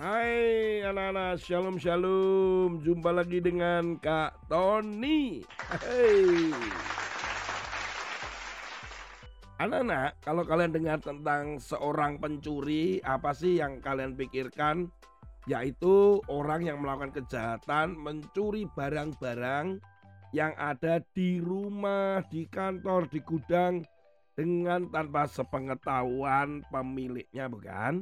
Hai anak-anak, shalom shalom. Jumpa lagi dengan Kak Tony. Hai anak-anak, kalau kalian dengar tentang seorang pencuri, apa sih yang kalian pikirkan? Yaitu orang yang melakukan kejahatan, mencuri barang-barang yang ada di rumah, di kantor, di gudang, dengan tanpa sepengetahuan pemiliknya, bukan?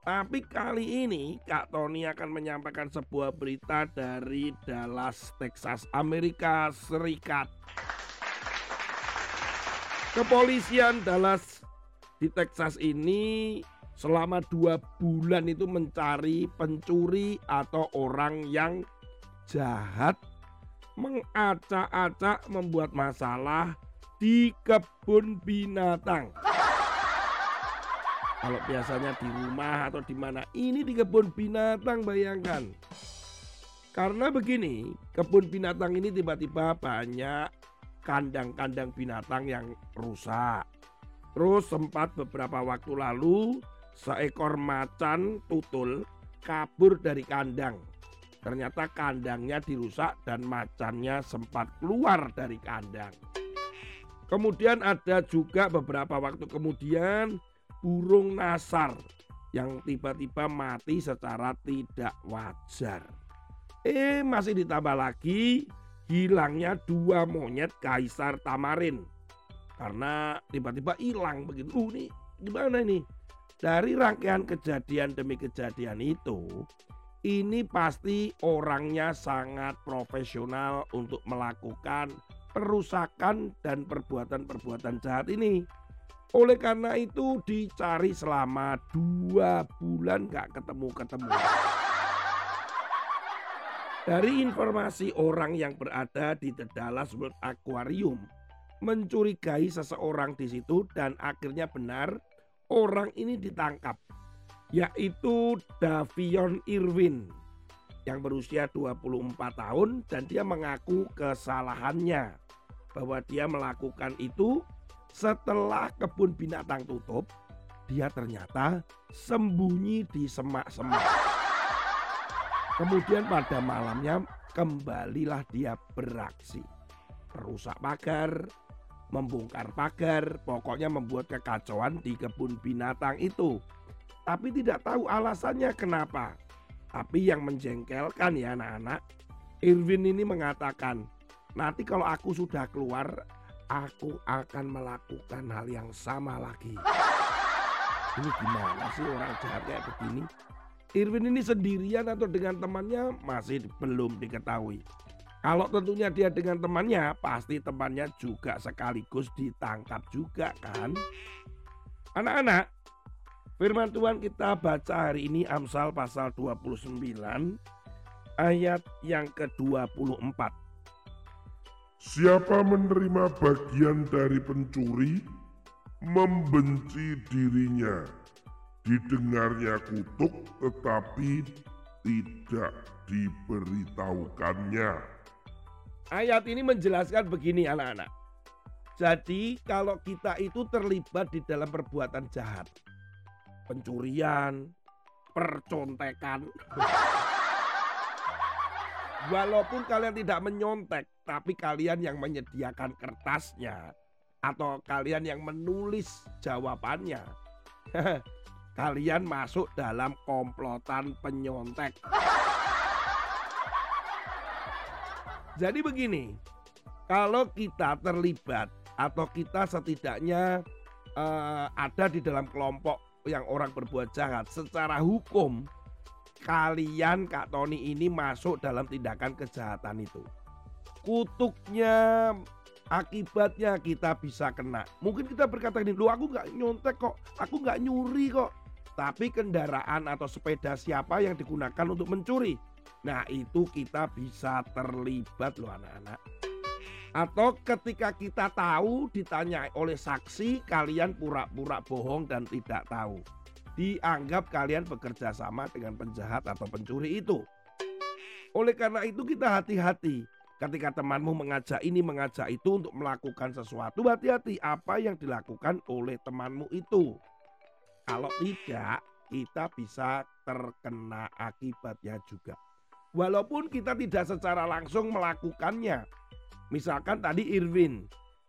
Tapi kali ini Kak Tony akan menyampaikan sebuah berita dari Dallas, Texas, Amerika Serikat. Kepolisian Dallas di Texas ini selama 2 bulan itu mencari pencuri atau orang yang jahat, mengacak-acak, membuat masalah di kebun binatang. Kalau biasanya di rumah atau di mana, ini di kebun binatang, bayangkan. Karena begini, kebun binatang ini tiba-tiba banyak kandang-kandang binatang yang rusak. Terus sempat beberapa waktu lalu seekor macan tutul kabur dari kandang. Ternyata kandangnya dirusak dan macannya sempat keluar dari kandang. Kemudian ada juga beberapa waktu kemudian burung nasar yang tiba-tiba mati secara tidak wajar. Masih ditambah lagi hilangnya 2 monyet kaisar tamarin. Karena tiba-tiba hilang begitu. Ini gimana ini? Dari rangkaian kejadian demi kejadian itu, ini pasti orangnya sangat profesional untuk melakukan perusakan dan perbuatan-perbuatan jahat ini. Oleh karena itu dicari selama 2 bulan gak ketemu-ketemu. Dari informasi orang yang berada di The Dallas World Akuarium mencurigai seseorang di situ dan akhirnya benar orang ini ditangkap, yaitu Davion Irwin yang berusia 24 tahun dan dia mengaku kesalahannya bahwa dia melakukan itu setelah kebun binatang tutup. Dia ternyata sembunyi di semak-semak. Kemudian pada malamnya kembalilah dia beraksi, merusak pagar, membongkar pagar, pokoknya membuat kekacauan di kebun binatang itu. Tapi tidak tahu alasannya kenapa. Tapi yang menjengkelkan ya anak-anak, Irwin ini mengatakan, nanti kalau aku sudah keluar, aku akan melakukan hal yang sama lagi. Ini gimana sih orang jahat kayak begini? Irwin ini sendirian atau dengan temannya masih belum diketahui. Kalau tentunya dia dengan temannya, pasti temannya juga sekaligus ditangkap juga kan? Anak-anak, firman Tuhan kita baca hari ini Amsal pasal 29 ayat yang ke-24. Siapa menerima bagian dari pencuri membenci dirinya, didengarnya kutuk tetapi tidak diberitahukannya. Ayat ini menjelaskan begini anak-anak. Jadi kalau kita itu terlibat di dalam perbuatan jahat, pencurian, percontekan. Walaupun kalian tidak menyontek, tapi kalian yang menyediakan kertasnya atau kalian yang menulis jawabannya, kalian masuk dalam komplotan penyontek. Jadi begini, kalau kita terlibat atau kita setidaknya ada di dalam kelompok yang orang berbuat jahat, secara hukum kalian Kak Tony ini masuk dalam tindakan kejahatan itu. Kutuknya, akibatnya kita bisa kena. Mungkin kita berkata gini, loh aku gak nyontek kok, aku gak nyuri kok. Tapi kendaraan atau sepeda siapa yang digunakan untuk mencuri, nah itu kita bisa terlibat loh anak-anak. Atau ketika kita tahu ditanya oleh saksi, kalian pura-pura bohong dan tidak tahu. Dianggap kalian bekerja sama dengan penjahat atau pencuri itu. Oleh karena itu kita hati-hati. Ketika temanmu mengajak ini, mengajak itu untuk melakukan sesuatu, hati-hati apa yang dilakukan oleh temanmu itu. Kalau tidak, kita bisa terkena akibatnya juga. Walaupun kita tidak secara langsung melakukannya. Misalkan tadi Irwin,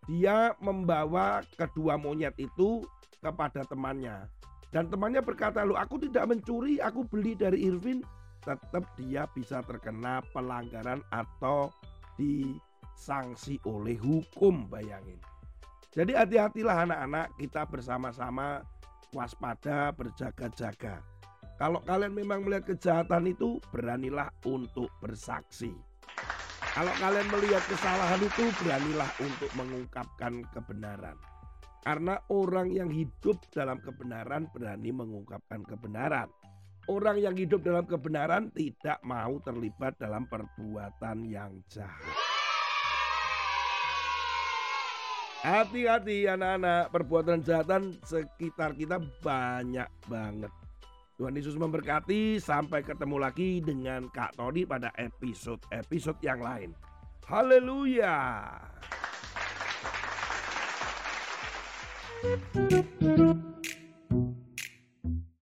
dia membawa kedua monyet itu kepada temannya. Dan temannya berkata, "Loh, aku tidak mencuri, aku beli dari Irwin." Tetap dia bisa terkena pelanggaran atau disanksi oleh hukum, bayangin. Jadi hati-hatilah anak-anak, kita bersama-sama waspada, berjaga-jaga. Kalau kalian memang melihat kejahatan itu, beranilah untuk bersaksi. Kalau kalian melihat kesalahan itu, beranilah untuk mengungkapkan kebenaran. Karena orang yang hidup dalam kebenaran berani mengungkapkan kebenaran. Orang yang hidup dalam kebenaran tidak mau terlibat dalam perbuatan yang jahat. Hati-hati anak-anak, perbuatan kejahatan sekitar kita banyak banget. Tuhan Yesus memberkati, sampai ketemu lagi dengan Kak Tony pada episode-episode yang lain. Haleluya.